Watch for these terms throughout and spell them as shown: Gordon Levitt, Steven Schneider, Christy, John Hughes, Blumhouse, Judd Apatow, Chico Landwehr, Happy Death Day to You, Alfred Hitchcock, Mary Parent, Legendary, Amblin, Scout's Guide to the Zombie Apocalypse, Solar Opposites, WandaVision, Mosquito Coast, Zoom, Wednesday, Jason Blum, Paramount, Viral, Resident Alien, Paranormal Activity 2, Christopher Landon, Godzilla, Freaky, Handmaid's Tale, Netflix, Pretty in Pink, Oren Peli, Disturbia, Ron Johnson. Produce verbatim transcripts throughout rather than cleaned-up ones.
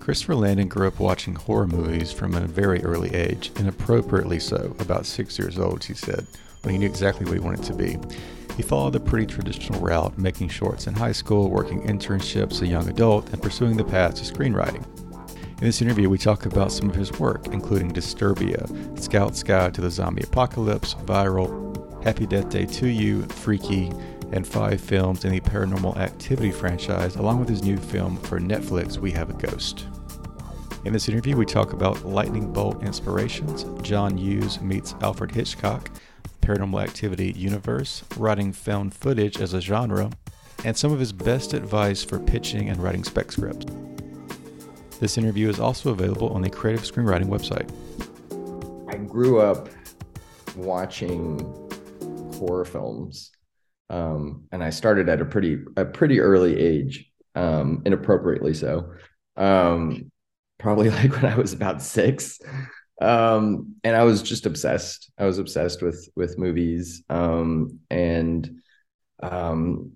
Christopher Landon grew up watching horror movies from a very early age, and appropriately so, about six years old, he said, when he knew exactly what he wanted to be. He followed the pretty traditional route, making shorts in high school, working internships as a young adult, and pursuing the path to screenwriting. In this interview, we talk about some of his work, including Disturbia, Scout's Guide to the Zombie Apocalypse, Viral, Happy Death Day to You, Freaky, and five films in the Paranormal Activity franchise, along with his new film for Netflix, We Have a Ghost. In this interview, we talk about lightning bolt inspirations, John Hughes meets Alfred Hitchcock, Paranormal Activity universe, writing found footage as a genre, and some of his best advice for pitching and writing spec scripts. This interview is also available on the Creative Screenwriting website. I grew up watching horror films. Um, and I started at a pretty a pretty early age, um, inappropriately so, um, probably like when I was about six, um, and I was just obsessed. I was obsessed with with movies, um, and um,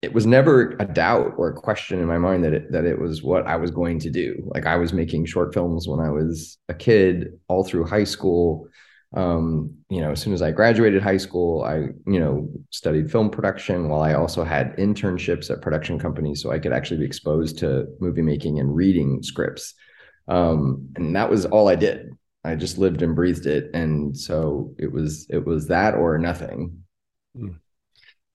it was never a doubt or a question in my mind that it, that it was what I was going to do. Like I was making short films when I was a kid, all through high school. Um, you know, as soon as I graduated high school, I, you know, studied film production while I also had internships at production companies. So I could actually be exposed to movie making and reading scripts. Um, and that was all I did. I just lived and breathed it. And so it was, it was that or nothing.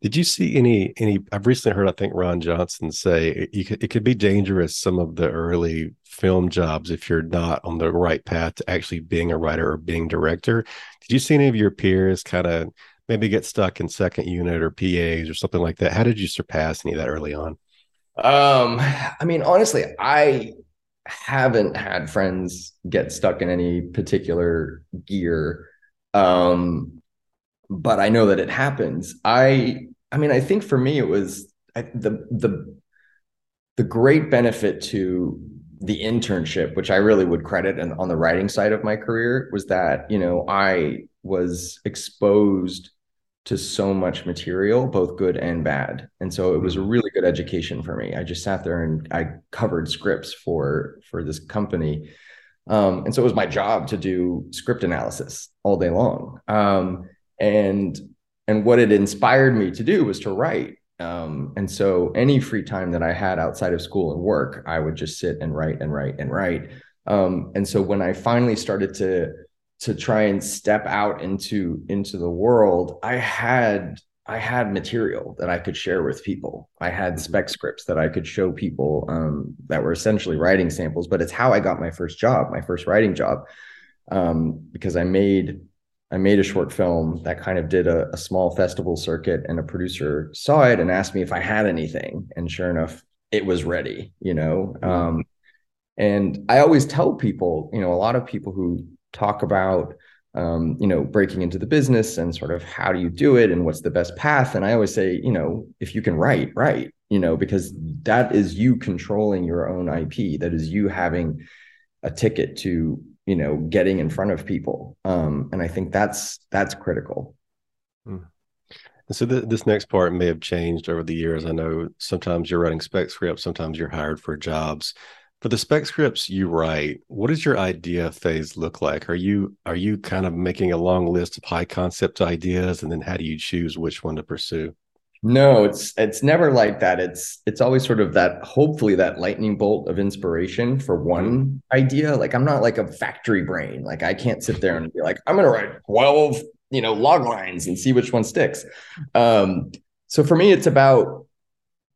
Did you see any, any, I've recently heard, I think Ron Johnson say you could, it could be dangerous. Some of the early film jobs, if you're not on the right path to actually being a writer or being director. Did you see any of your peers kind of maybe get stuck in second unit or P As or something like that? How did you surpass any of that early on? Um, I mean, honestly, I haven't had friends get stuck in any particular gear. Um, but I know that it happens. I, I mean, I think for me, it was I, the, the, the great benefit to the internship, which I really would credit and on the writing side of my career, was that, you know, I was exposed to so much material, both good and bad. And so it was a really good education for me. I just sat there and I covered scripts for, for this company. Um, and so it was my job to do script analysis all day long. Um, and, and what it inspired me to do was to write. Um, and so any free time that I had outside of school and work, I would just sit and write and write and write. Um, and so when I finally started to, to try and step out into, into the world, I had, I had material that I could share with people. I had spec scripts that I could show people, um, that were essentially writing samples, but it's how I got my first job, my first writing job. Um, because I made I made a short film that kind of did a, a small festival circuit, and a producer saw it and asked me if I had anything. And sure enough, it was ready, you know? Um, and I always tell people, you know, a lot of people who talk about, um, you know, breaking into the business and sort of how do you do it and what's the best path. And I always say, you know, if you can write, write, you know, because that is you controlling your own I P. That is you having a ticket to, you know, getting in front of people. Um, and I think that's, that's critical. Mm. And so th- this next part may have changed over the years. I know sometimes you're writing spec scripts, sometimes you're hired for jobs. For the spec scripts you write, what does your idea phase look like? Are you, are you kind of making a long list of high concept ideas? And then how do you choose which one to pursue? No, it's, it's never like that. It's, it's always sort of that, hopefully that lightning bolt of inspiration for one idea. Like I'm not like a factory brain. Like I can't sit there and be like, I'm going to write twelve, you know, log lines and see which one sticks. Um, so for me, it's about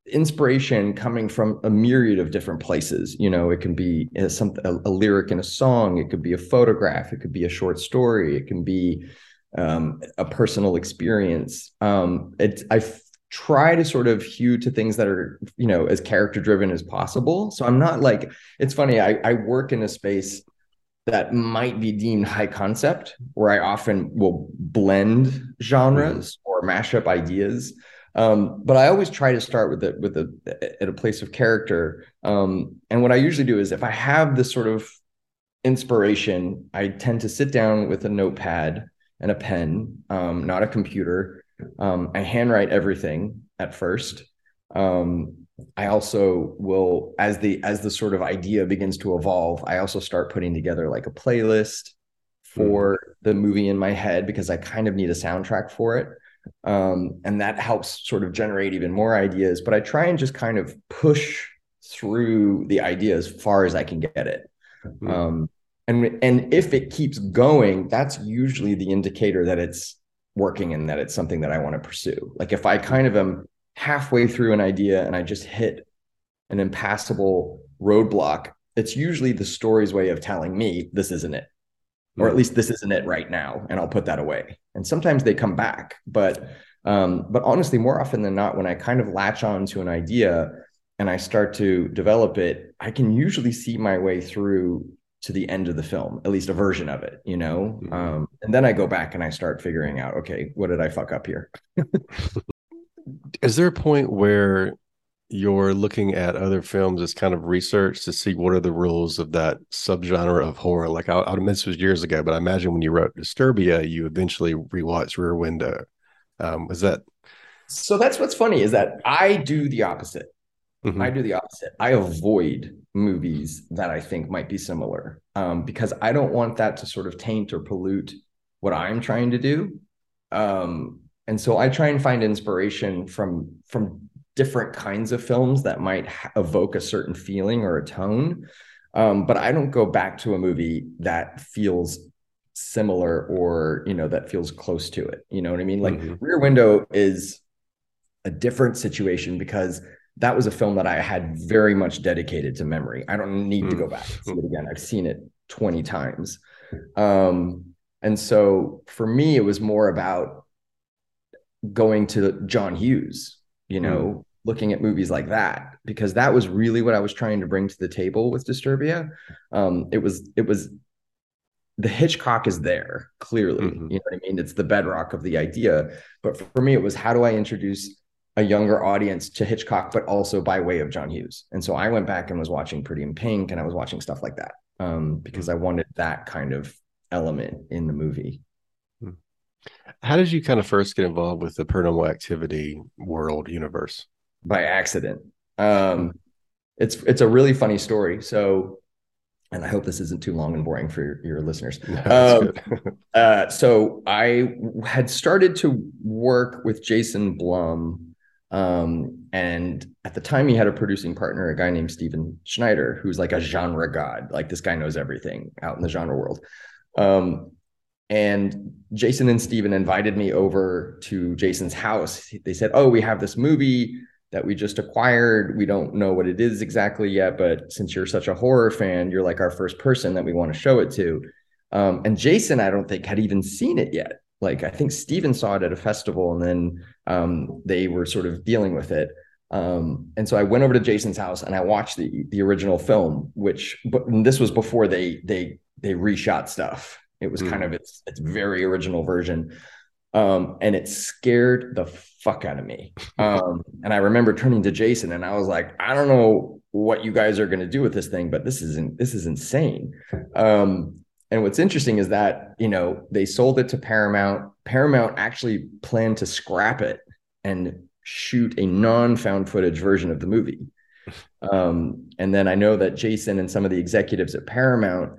inspiration coming from a myriad of different places. You know, it can be a, some, a, a lyric in a song. It could be a photograph. It could be a short story. It can be um, a personal experience. Um, it's, I try to sort of hew to things that are, you know, as character driven as possible. So I'm not like, it's funny, I, I work in a space that might be deemed high concept, where I often will blend genres or mash up ideas. Um, but I always try to start with it with a at a place of character. Um, and what I usually do is, if I have this sort of inspiration, I tend to sit down with a notepad and a pen, um, not a computer. Um, I handwrite everything at first. Um, I also will, as the as the sort of idea begins to evolve, I also start putting together like a playlist for mm. the movie in my head, because I kind of need a soundtrack for it. Um, and that helps sort of generate even more ideas. But I try and just kind of push through the idea as far as I can get it. Mm-hmm. Um, and, and if it keeps going, that's usually the indicator that it's working and that it's something that I want to pursue. Like if I kind of am halfway through an idea and I just hit an impassable roadblock, it's usually the story's way of telling me this isn't it. Or at least this isn't it right now, and I'll put that away. And sometimes they come back, but um, but honestly, more often than not, when I kind of latch on to an idea and I start to develop it, I can usually see my way through to the end of the film, at least a version of it, you know? Mm-hmm. Um, and then I go back and I start figuring out, okay, what did I fuck up here? Is there a point where you're looking at other films as kind of research to see what are the rules of that subgenre of horror? Like I, I this was years ago, but I imagine when you wrote Disturbia, you eventually rewatched Rear Window. Um, was that? So that's what's funny, is that I do the opposite. Mm-hmm. I do the opposite. I avoid movies that I think might be similar, um, because I don't want that to sort of taint or pollute what I'm trying to do. Um, and so I try and find inspiration from from. different kinds of films that might ha- evoke a certain feeling or a tone. Um, but I don't go back to a movie that feels similar, or, you know, that feels close to it. You know what I mean? Like mm-hmm. Rear Window is a different situation, because that was a film that I had very much dedicated to memory. I don't need mm-hmm. to go back and see it again. I've seen it twenty times. Um, and so for me, it was more about going to John Hughes, you know, mm. looking at movies like that, because that was really what I was trying to bring to the table with Disturbia. Um, it was, it was the Hitchcock is there clearly, mm-hmm. you know what I mean? It's the bedrock of the idea. But for me, it was, how do I introduce a younger audience to Hitchcock, but also by way of John Hughes? And so I went back and was watching Pretty in Pink, and I was watching stuff like that, um, because I wanted that kind of element in the movie. How did you kind of first get involved with the Paranormal Activity world universe? By accident. Um, it's it's a really funny story. So, and I hope this isn't too long and boring for your, your listeners. No, um, uh, so I had started to work with Jason Blum. Um, and at the time he had a producing partner, a guy named Steven Schneider, who's like a genre god. Like this guy knows everything out in the genre world. Um, And Jason and Steven invited me over to Jason's house. They said, oh, we have this movie that we just acquired. We don't know what it is exactly yet, but since you're such a horror fan, you're like our first person that we want to show it to. Um, and Jason, I don't think, had even seen it yet. Like, I think Steven saw it at a festival, and then um, they were sort of dealing with it. Um, and so I went over to Jason's house and I watched the the original film, which but this was before they they they reshot stuff. It was kind of its its very original version. Um, and it scared the fuck out of me. Um, and I remember turning to Jason and I was like, I don't know what you guys are going to do with this thing, but this isn't, this is insane. Um, and what's interesting is that, you know, they sold it to Paramount. Paramount actually planned to scrap it and shoot a non-found footage version of the movie. Um, and then I know that Jason and some of the executives at Paramount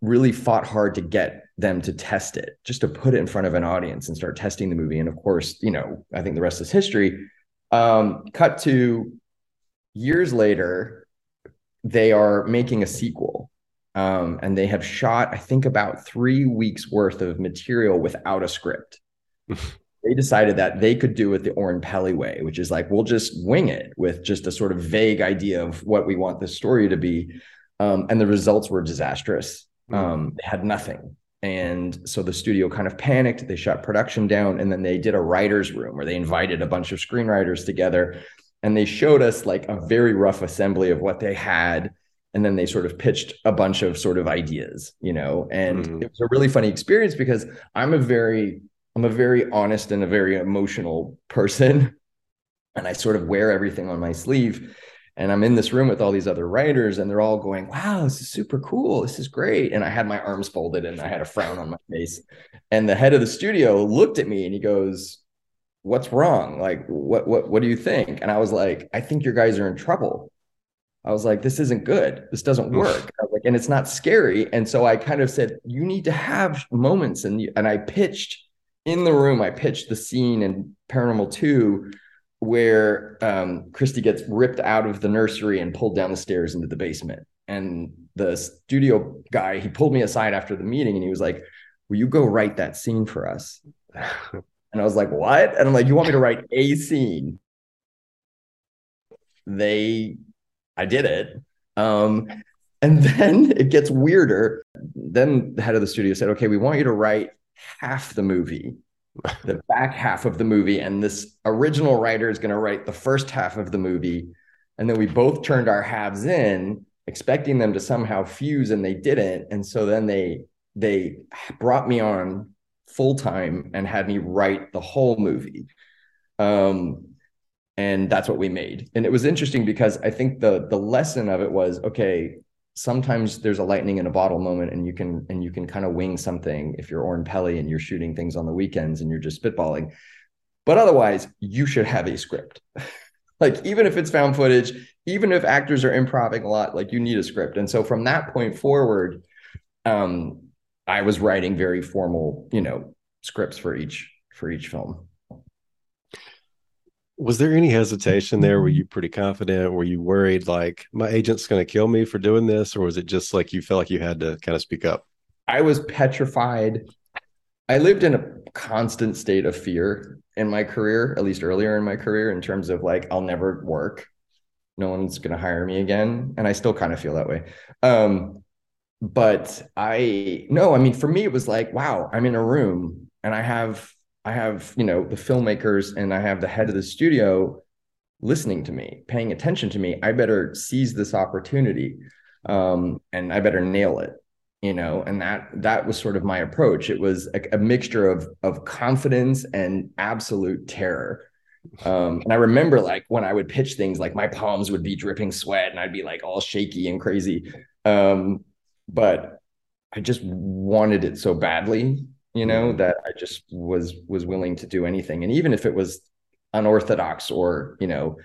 really fought hard to get them to test it, just to put it in front of an audience and start testing the movie. And of course, you know, I think the rest is history. Um, cut to years later, they are making a sequel. Um, and they have shot, I think, about three weeks worth of material without a script. They decided that they could do it the Oren Peli way, which is like, we'll just wing it with just a sort of vague idea of what we want this story to be. Um, and the results were disastrous. Um, they had nothing. And so the studio kind of panicked. They shut production down, and then they did a writer's room where they invited a bunch of screenwriters together, and they showed us like a very rough assembly of what they had. And then they sort of pitched a bunch of sort of ideas, you know, and mm. it was a really funny experience because I'm a very, I'm a very honest and a very emotional person. And I sort of wear everything on my sleeve. And I'm in this room with all these other writers, and they're all going, wow, this is super cool. This is great. And I had my arms folded and I had a frown on my face. And the head of the studio looked at me and he goes, what's wrong? Like, what, what, what do you think? And I was like, I think your guys are in trouble. I was like, this isn't good. This doesn't work. I was like, and it's not scary. And so I kind of said, you need to have moments. And, and I pitched in the room, I pitched the scene in Paranormal two where um, Christy gets ripped out of the nursery and pulled down the stairs into the basement. And the studio guy, he pulled me aside after the meeting and he was like, will you go write that scene for us? And I was like, what? And I'm like, you want me to write a scene? They, I did it. Um, and then it gets weirder. Then the head of the studio said, okay, we want you to write half the movie. The back half of the movie, and this original writer is going to write the first half of the movie. And then we both turned our halves in, expecting them to somehow fuse, and they didn't. And so then they they brought me on full time and had me write the whole movie, um and that's what we made. And it was interesting because I think the the lesson of it was, okay, sometimes there's a lightning in a bottle moment, and you can and you can kind of wing something if you're Oren Peli and you're shooting things on the weekends and you're just spitballing. But otherwise, you should have a script. Like, even if it's found footage, even if actors are improvising a lot, like, you need a script. And so from that point forward, um, I was writing very formal, you know, scripts for each for each film. Was there any hesitation there? Were you pretty confident? Were you worried, like, my agent's going to kill me for doing this? Or was it just like you felt like you had to kind of speak up? I was petrified. I lived in a constant state of fear in my career, at least earlier in my career, in terms of like, I'll never work. No one's going to hire me again. And I still kind of feel that way. Um, but I, no, I mean, for me, it was like, wow, I'm in a room and I have... I have, you know, the filmmakers and I have the head of the studio listening to me, paying attention to me. I better seize this opportunity, um, and I better nail it, you know, and that that was sort of my approach. It was a, a mixture of of confidence and absolute terror. Um, and I remember, like, when I would pitch things, like, my palms would be dripping sweat and I'd be like all shaky and crazy. Um, but I just wanted it so badly, you know, that I just was was willing to do anything. And even if it was unorthodox or, you know,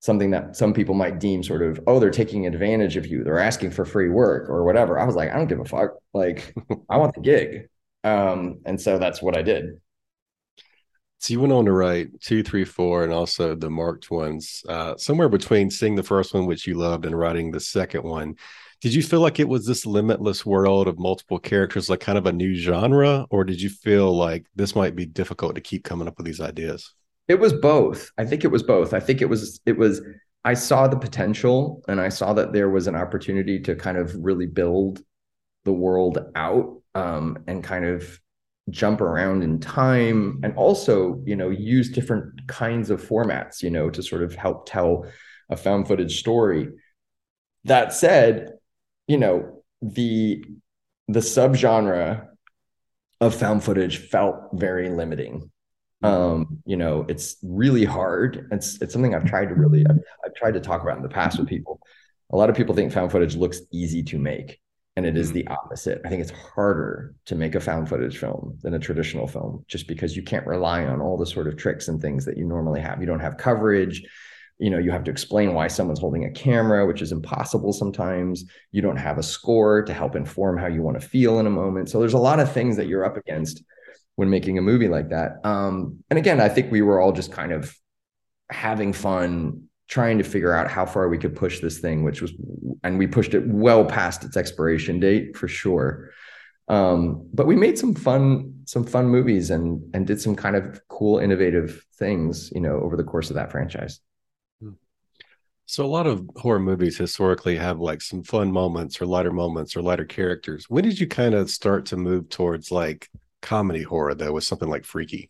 something that some people might deem sort of, oh, they're taking advantage of you, they're asking for free work or whatever, I was like, I don't give a fuck. Like, I want the gig. Um, and so that's what I did. So you went on to write two, three, four, and also the marked ones, uh, somewhere between seeing the first one, which you loved, and writing the second one. Did you feel like it was this limitless world of multiple characters, like kind of a new genre, or did you feel like this might be difficult to keep coming up with these ideas? It was both. I think it was both. I think it was, it was, I saw the potential and I saw that there was an opportunity to kind of really build the world out, um, and kind of jump around in time, and also, you know, use different kinds of formats, you know, to sort of help tell a found footage story. That said, you know, the the subgenre of found footage felt very limiting. Um, you know, it's really hard. It's it's something I've tried to really, I've, I've tried to talk about in the past with people. A lot of people think found footage looks easy to make, and it is the opposite. I think it's harder to make a found footage film than a traditional film, just because you can't rely on all the sort of tricks and things that you normally have. You don't have coverage. You know, you have to explain why someone's holding a camera, which is impossible sometimes. You don't have a score to help inform how you want to feel in a moment. So there's a lot of things that you're up against when making a movie like that. Um, and again, I think we were all just kind of having fun, trying to figure out how far we could push this thing, which was, and we pushed it well past its expiration date for sure. Um, but we made some fun, some fun movies and, and did some kind of cool, innovative things, you know, over the course of that franchise. So a lot of horror movies historically have like some fun moments or lighter moments or lighter characters. When did you kind of start to move towards like comedy horror though with something like Freaky?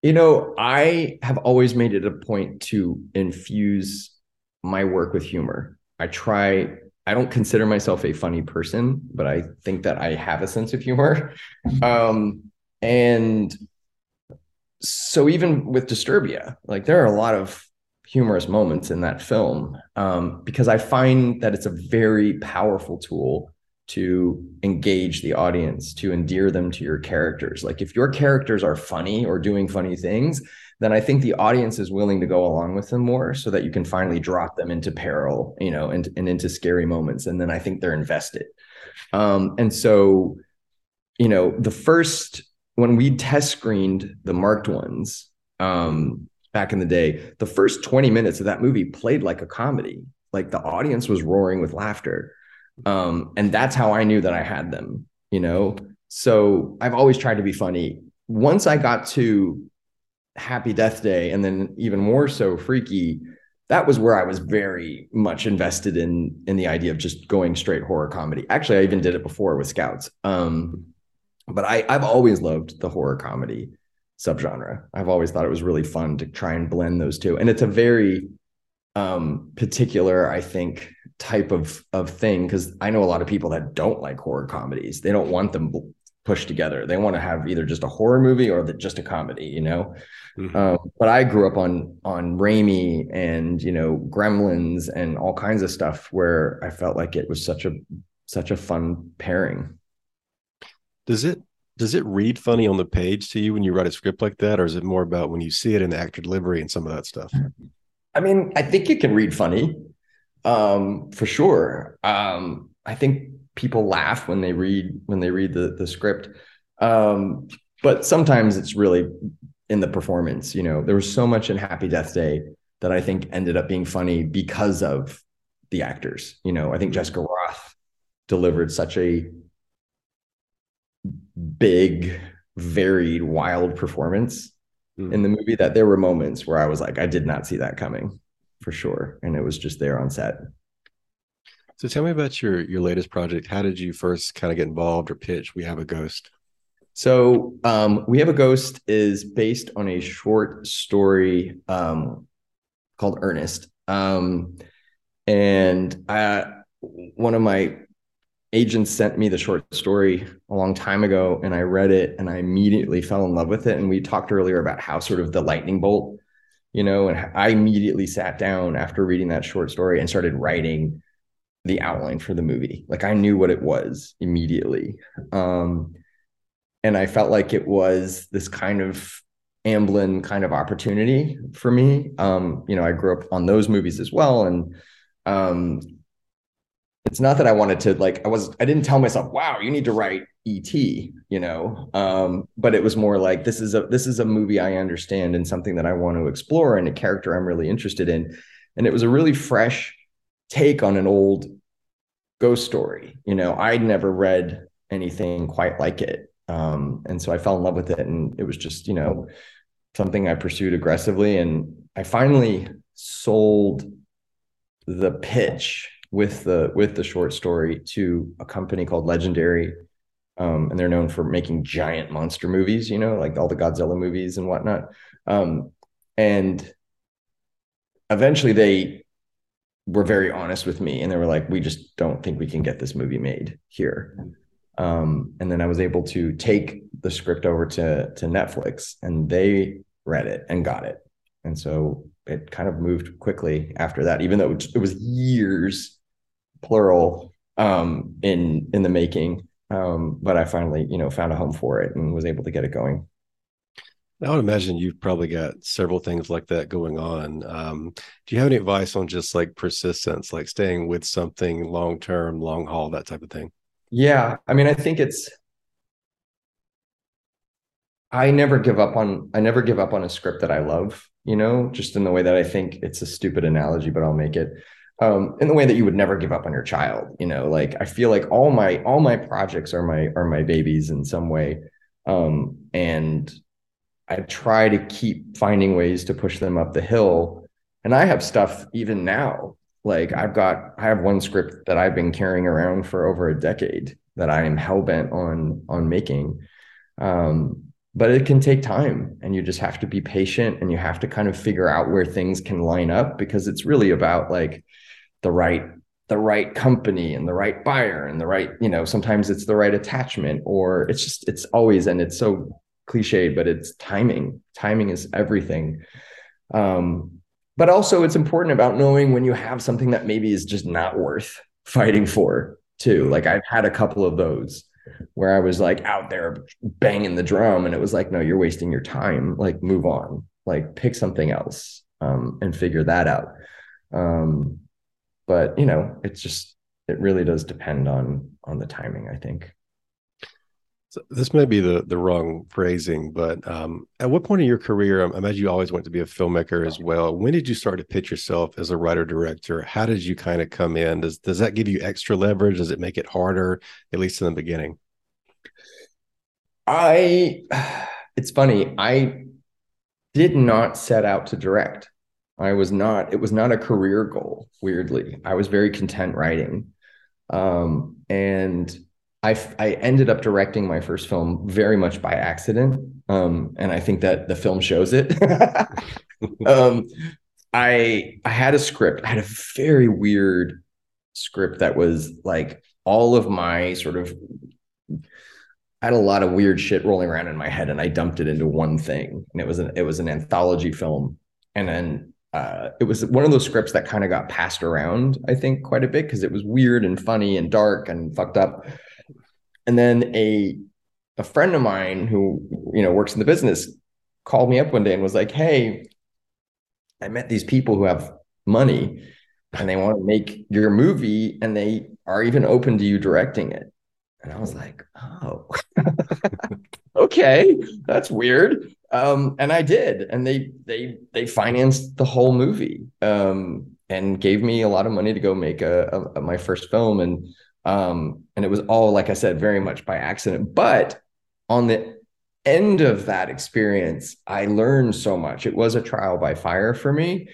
You know, I have always made it a point to infuse my work with humor. I try, I don't consider myself a funny person, but I think that I have a sense of humor. Um, and so even with Disturbia, like there are a lot of humorous moments in that film, um, because I find that it's a very powerful tool to engage the audience, to endear them to your characters. Like if your characters are funny or doing funny things, then I think the audience is willing to go along with them more so that you can finally drop them into peril, you know, and, and into scary moments. And then I think they're invested. Um, and so, you know, the first, when we test screened the marked ones um, back in the day, the first twenty minutes of that movie played like a comedy. Like the audience was roaring with laughter. Um, and that's how I knew that I had them, you know? So I've always tried to be funny. Once I got to Happy Death Day, and then even more so Freaky, that was where I was very much invested in, in the idea of just going straight horror comedy. Actually, I even did it before with Scouts. Um, but I, I've always loved the horror comedy subgenre. I've always thought it was really fun to try and blend those two. And it's a very um, particular, I think, type of of thing, because I know a lot of people that don't like horror comedies. They don't want them pushed together. They want to have either just a horror movie or the, just a comedy, you know. Mm-hmm. um, but I grew up on on Raimi and, you know, Gremlins and all kinds of stuff where I felt like it was such a such a fun pairing. Does it does it read funny on the page to you when you write a script like that, or is it more about when you see it in the actor delivery and some of that stuff? I mean, I think it can read funny. Um, for sure. Um, I think people laugh when they read, when they read the, the script. Um, but sometimes it's really in the performance, you know. There was so much in Happy Death Day that I think ended up being funny because of the actors. You know, I think Jessica Roth delivered such a big, varied, wild performance mm. in the movie that there were moments where I was like, I did not see that coming. For sure. And it was just there on set. So tell me about your your latest project. How did you first kind of get involved or pitch We Have a Ghost? So um, We Have a Ghost is based on a short story um, called Ernest. Um, and I, one of my agents sent me the short story a long time ago, and I read it and I immediately fell in love with it. And we talked earlier about how sort of the lightning bolt, you know, and I immediately sat down after reading that short story and started writing the outline for the movie. Like I knew what it was immediately. Um, and I felt like it was this kind of Amblin kind of opportunity for me. Um, you know, I grew up on those movies as well. And um, it's not that I wanted to, like, I was, I didn't tell myself, wow, you need to write E T, you know, um, but it was more like, this is a, this is a movie I understand and something that I want to explore and a character I'm really interested in. And it was a really fresh take on an old ghost story. You know, I'd never read anything quite like it. Um, and so I fell in love with it, and it was just, you know, something I pursued aggressively. And I finally sold the pitch with the, with the short story to a company called Legendary. Um, and they're known for making giant monster movies, you know, like all the Godzilla movies and whatnot. Um, and eventually they were very honest with me, and they were like, we just don't think we can get this movie made here. Um, and then I was able to take the script over to, to Netflix, and they read it and got it. And so it kind of moved quickly after that, even though it was years, plural, um, in, in the making. Um, but I finally, you know, found a home for it and was able to get it going. I would imagine you've probably got several things like that going on. Um, do you have any advice on just like persistence, like staying with something long-term, long haul, that type of thing? Yeah. I mean, I think it's, I never give up on, I never give up on a script that I love, you know, just in the way that I think it's a stupid analogy, but I'll make it. Um, in the way that you would never give up on your child, you know, like I feel like all my all my projects are my are my babies in some way. Um, and I try to keep finding ways to push them up the hill. And I have stuff even now Like I've got, I have one script that I've been carrying around for over a decade that I am hellbent on, on making. Um, but it can take time, and you just have to be patient, and you have to kind of figure out where things can line up, because it's really about like the right, the right company and the right buyer and the right, you know, sometimes it's the right attachment, or it's just, it's always, and it's so cliched, but it's timing. Timing is everything. Um, But also it's important about knowing when you have something that maybe is just not worth fighting for too. Like I've had a couple of those where I was like out there banging the drum, and it was like, no, you're wasting your time. Like move on, like pick something else um, and figure that out. Um, but you know, it's just, it really does depend on, on the timing, I think. So this may be the, the wrong phrasing, but um, at what point in your career, I imagine you always wanted to be a filmmaker as well. When did you start to pitch yourself as a writer director? How did you kind of come in? Does does that give you extra leverage? Does it make it harder, at least in the beginning? I, it's funny. I did not set out to direct. I was not, it was not a career goal, weirdly. I was very content writing. Um, and I, I ended up directing my first film very much by accident. Um, and I think that the film shows it. um, I, I had a script. I had a very weird script that was like all of my sort of, I had a lot of weird shit rolling around in my head, and I dumped it into one thing. And it was an, it was an anthology film. And then uh, it was one of those scripts that kind of got passed around, I think, quite a bit, because it was weird and funny and dark and fucked up. And then a a friend of mine who, you know, works in the business called me up one day and was like, hey, I met these people who have money and they want to make your movie, and they are even open to you directing it. And I was like, oh, okay, that's weird. Um, and I did. And they they they financed the whole movie um, and gave me a lot of money to go make a, a, my first film. And Um, and it was all, like I said, very much by accident. But on the end of that experience, I learned so much. It was a trial by fire for me.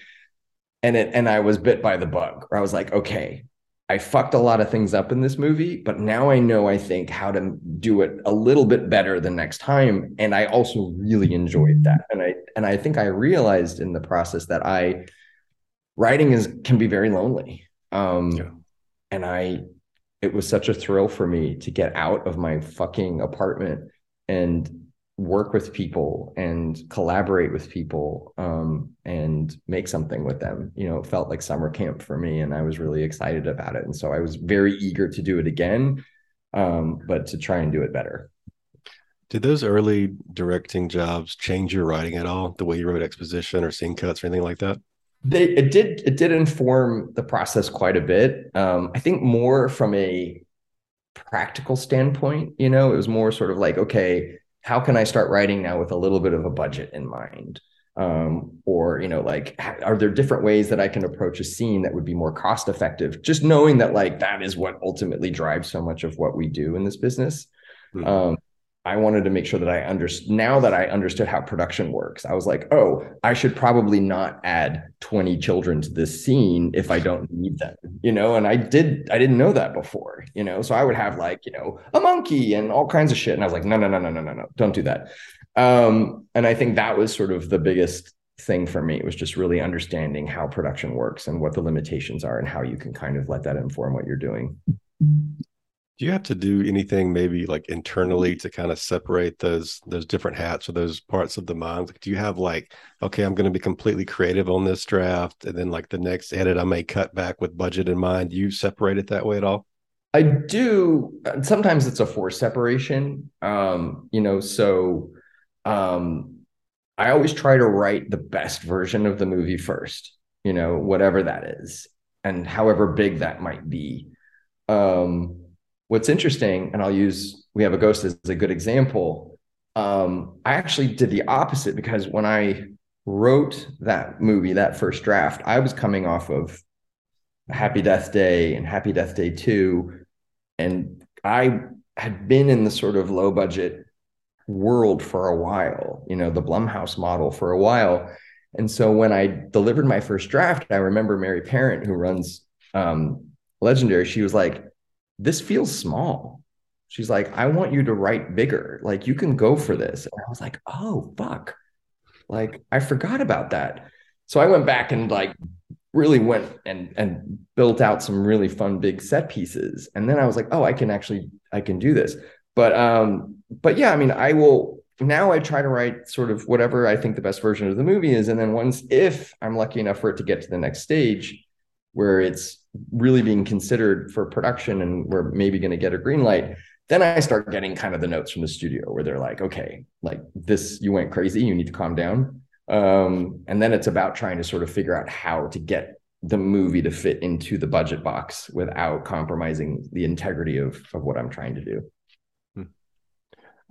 And it, and I was bit by the bug, where I was like, okay, I fucked a lot of things up in this movie, but now I know, I think, how to do it a little bit better the next time. And I also really enjoyed that. And I, and I think I realized in the process that I, writing is, can be very lonely. Um, yeah. And I, it was such a thrill for me to get out of my fucking apartment and work with people and collaborate with people um, and make something with them. You know, it felt like summer camp for me, and I was really excited about it. And so I was very eager to do it again, um, but to try and do it better. Did those early directing jobs change your writing at all? The way you wrote exposition or scene cuts or anything like that? They, it did it did inform the process quite a bit. Um, I think more from a practical standpoint, you know, it was more sort of like, okay, how can I start writing now with a little bit of a budget in mind? Um, or, you know, like, are there different ways that I can approach a scene that would be more cost effective? Just knowing that, like, that is what ultimately drives so much of what we do in this business. Mm-hmm. Um, I wanted to make sure that I understood, now that I understood how production works, I was like, oh, I should probably not add twenty children to this scene if I don't need them, you know? And I did, I didn't know that before, you know? So I would have, like, you know, a monkey and all kinds of shit. And I was like, no, no, no, no, no, no, no, don't do that. Um, and I think that was sort of the biggest thing for me. It was just really understanding how production works and what the limitations are and how you can kind of let that inform what you're doing. Do you have to do anything maybe like internally to kind of separate those those different hats or those parts of the mind? Like, do you have like, okay, I'm going to be completely creative on this draft, and then like the next edit, I may cut back with budget in mind. Do you separate it that way at all? I do. Sometimes it's a forced separation, um, you know, so um, I always try to write the best version of the movie first, you know, whatever that is, and however big that might be. Um What's interesting, and I'll use We Have a Ghost as a good example, um, I actually did the opposite, because when I wrote that movie, that first draft, I was coming off of Happy Death Day and Happy Death Day two, and I had been in the sort of low-budget world for a while, you know, the Blumhouse model for a while, And so when I delivered my first draft, I remember Mary Parent, who runs um, Legendary, she was like, this feels small. She's like, I want you to write bigger. Like, you can go for this. And I was like, oh, fuck. Like, I forgot about that. So I went back and like really went and, and built out some really fun, big set pieces. And then I was like, oh, I can actually, I can do this. But, um, but yeah, I mean, I will, now I try to write sort of whatever I think the best version of the movie is. And then once, if I'm lucky enough for it to get to the next stage where it's really being considered for production and we're maybe going to get a green light, then I start getting kind of the notes from the studio where they're like, okay, like this, you went crazy, you need to calm down. Um, and then it's about trying to sort of figure out how to get the movie to fit into the budget box without compromising the integrity of, of what I'm trying to do.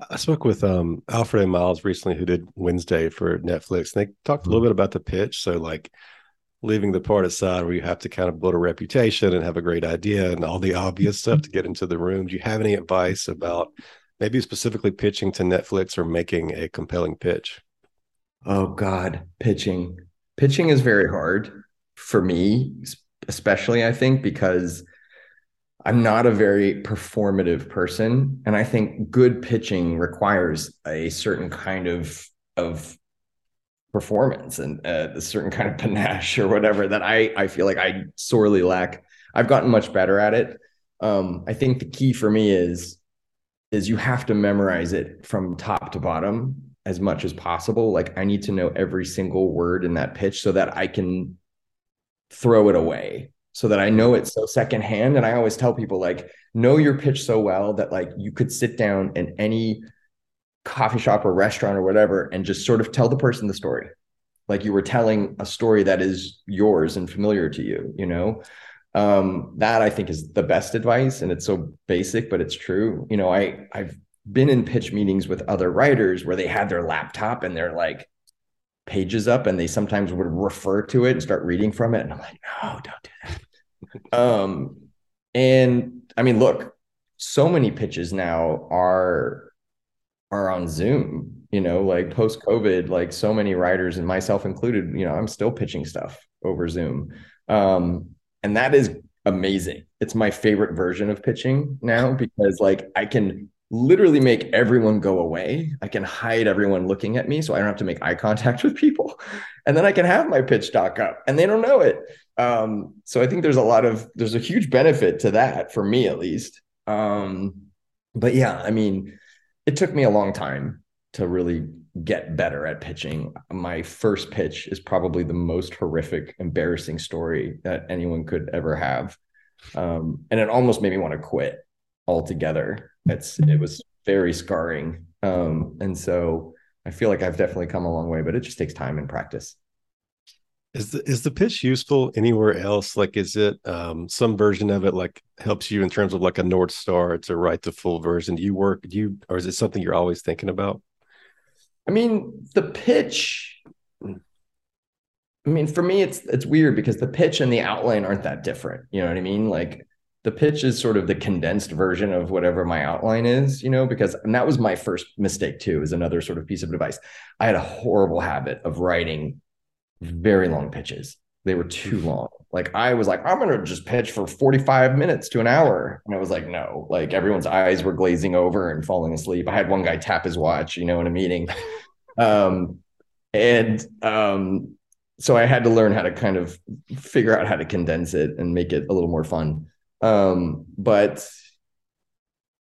I spoke with um, Alfred Miles recently, who did Wednesday for Netflix, and they talked a little bit about the pitch. So like leaving the part aside where you have to kind of build a reputation and have a great idea and all the obvious stuff to get into the room. Do you have any advice about maybe specifically pitching to Netflix or making a compelling pitch? Oh God, pitching. Pitching is very hard for me, especially, I think, because I'm not a very performative person. And I think good pitching requires a certain kind of, of performance and uh, a certain kind of panache or whatever that I, I feel like I sorely lack. I've gotten much better at it. Um, I think the key for me is, is you have to memorize it from top to bottom as much as possible. Like I need to know every single word in that pitch so that I can throw it away, so that I know it so secondhand. And I always tell people, like, know your pitch so well that like you could sit down in any coffee shop or restaurant or whatever and just sort of tell the person the story. Like you were telling a story that is yours and familiar to you, you know? Um, that I think is the best advice. And it's so basic, but it's true. You know, I, I've been in pitch meetings with other writers where they had their laptop and they're like pages up and they sometimes would refer to it and start reading from it. And I'm like, no, don't do that. Um, and I mean, look, so many pitches now are, are on Zoom, you know, like post COVID, like so many writers and myself included, you know, I'm still pitching stuff over Zoom. Um, and that is amazing. It's my favorite version of pitching now because like I can literally make everyone go away. I can hide everyone looking at me so I don't have to make eye contact with people. And then I can have my pitch doc up and they don't know it. Um, so I think there's a lot of, there's a huge benefit to that for me at least. Um, but yeah, I mean, it took me a long time to really get better at pitching. My first pitch is probably the most horrific, embarrassing story that anyone could ever have. Um, and it almost made me want to quit altogether. It's, it was very scarring. Um, and so I feel like I've definitely come a long way, but it just takes time and practice. Is the, is the pitch useful anywhere else? Like, is it um, some version of it, like helps you in terms of like a North Star to write the full version? Do you work, do you, or is it something you're always thinking about? I mean, the pitch, I mean, for me, it's, it's weird because the pitch and the outline aren't that different. You know what I mean? Like the pitch is sort of the condensed version of whatever my outline is, you know, because, and that was my first mistake too, is another sort of piece of advice. I had a horrible habit of writing very long pitches. They were too long. Like I was like, I'm going to just pitch for forty-five minutes to an hour. And I was like, no, like everyone's eyes were glazing over and falling asleep. I had one guy tap his watch, you know, in a meeting. Um, and um, so I had to learn how to kind of figure out how to condense it and make it a little more fun. Um, but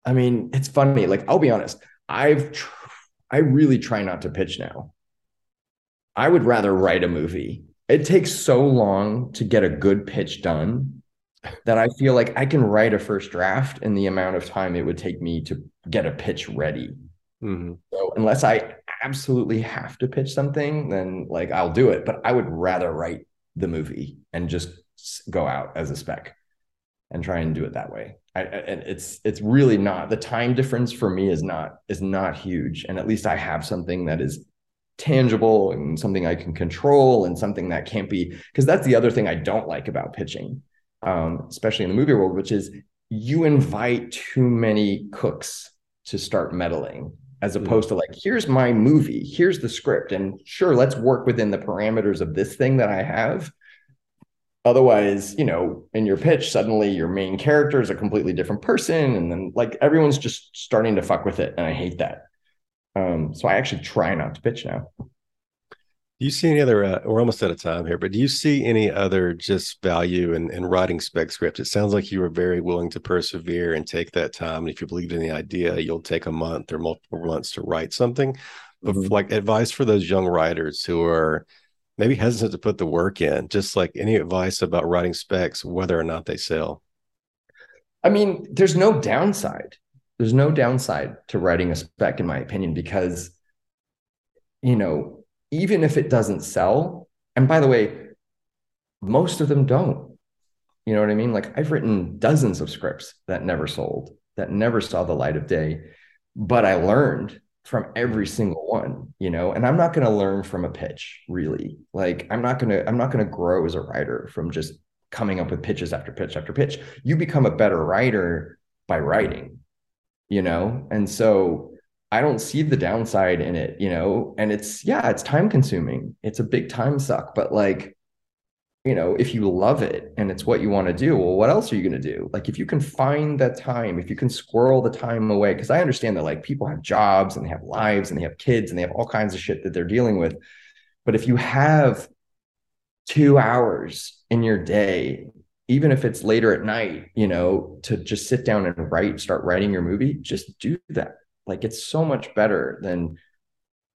I mean, it's funny. Like, I'll be honest. I've, tr- I really try not to pitch now. I would rather write a movie. It takes so long to get a good pitch done that I feel like I can write a first draft in the amount of time it would take me to get a pitch ready. Mm-hmm. So unless I absolutely have to pitch something, then like I'll do it. But I would rather write the movie and just go out as a spec and try and do it that way. I, and it's it's really not, the time difference for me is not is not huge. And at least I have something that is tangible and something I can control and something that can't be, because that's the other thing I don't like about pitching, um, especially in the movie world, which is you invite too many cooks to start meddling. as opposed to like, here's my movie, here's the script, and sure, let's work within the parameters of this thing that I have. Otherwise, you know, in your pitch, suddenly your main character is a completely different person. And then like everyone's just starting to fuck with it. And I hate that. Um, so I actually try not to pitch now. Do you see any other, uh, we're almost out of time here, but do you see any other just value in, in writing spec scripts? It sounds like you were very willing to persevere and take that time. And if you believed in the idea, you'll take a month or multiple months to write something. But mm-hmm. like advice for those young writers who are maybe hesitant to put the work in, just like any advice about writing specs, whether or not they sell? I mean, there's no downside. There's no downside to writing a spec, in my opinion, because, you know, even if it doesn't sell, and by the way, most of them don't, you know what I mean? Like I've written dozens of scripts that never sold, that never saw the light of day, but I learned from every single one, you know, and I'm not going to learn from a pitch really. Like I'm not going to, I'm not going to grow as a writer from just coming up with pitches after pitch after pitch. You become a better writer by writing, you know? And so I don't see the downside in it, you know, and it's, yeah, it's time consuming. It's a big time suck, but like, you know, if you love it and it's what you want to do, well, what else are you going to do? Like, if you can find that time, if you can squirrel the time away, because I understand that like people have jobs and they have lives and they have kids and they have all kinds of shit that they're dealing with. But if you have two hours in your day, even if it's later at night, you know, to just sit down and write, start writing your movie, just do that. Like it's so much better than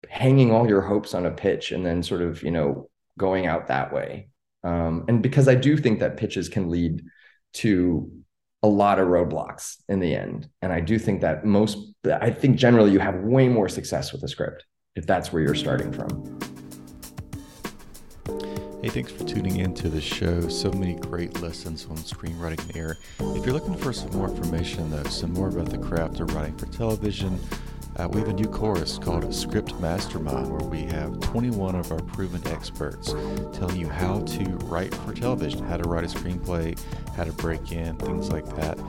hanging all your hopes on a pitch and then sort of, you know, going out that way. Um, and because I do think that pitches can lead to a lot of roadblocks in the end. And I do think that most, I think generally you have way more success with a script if that's where you're starting from. Hey, thanks for tuning in to the show. So many great lessons on screenwriting in the air. If you're looking for some more information, though, some more about the craft of writing for television, uh, we have a new course called Script Mastermind, where we have twenty-one of our proven experts telling you how to write for television, how to write a screenplay, how to break in, things like that.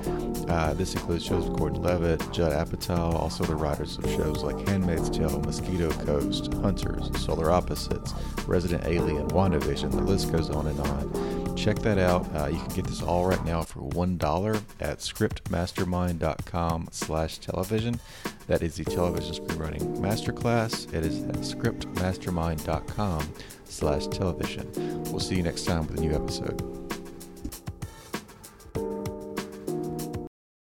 Uh, this includes shows with Gordon Levitt, Judd Apatow, also the writers of shows like Handmaid's Tale, Mosquito Coast, Hunters, Solar Opposites, Resident Alien, WandaVision, the list goes on and on. Check that out. Uh, you can get this all right now for one dollar at scriptmastermind.com slash television. That is the Television Screenwriting Masterclass. It is at scriptmastermind.com slash television. We'll see you next time with a new episode.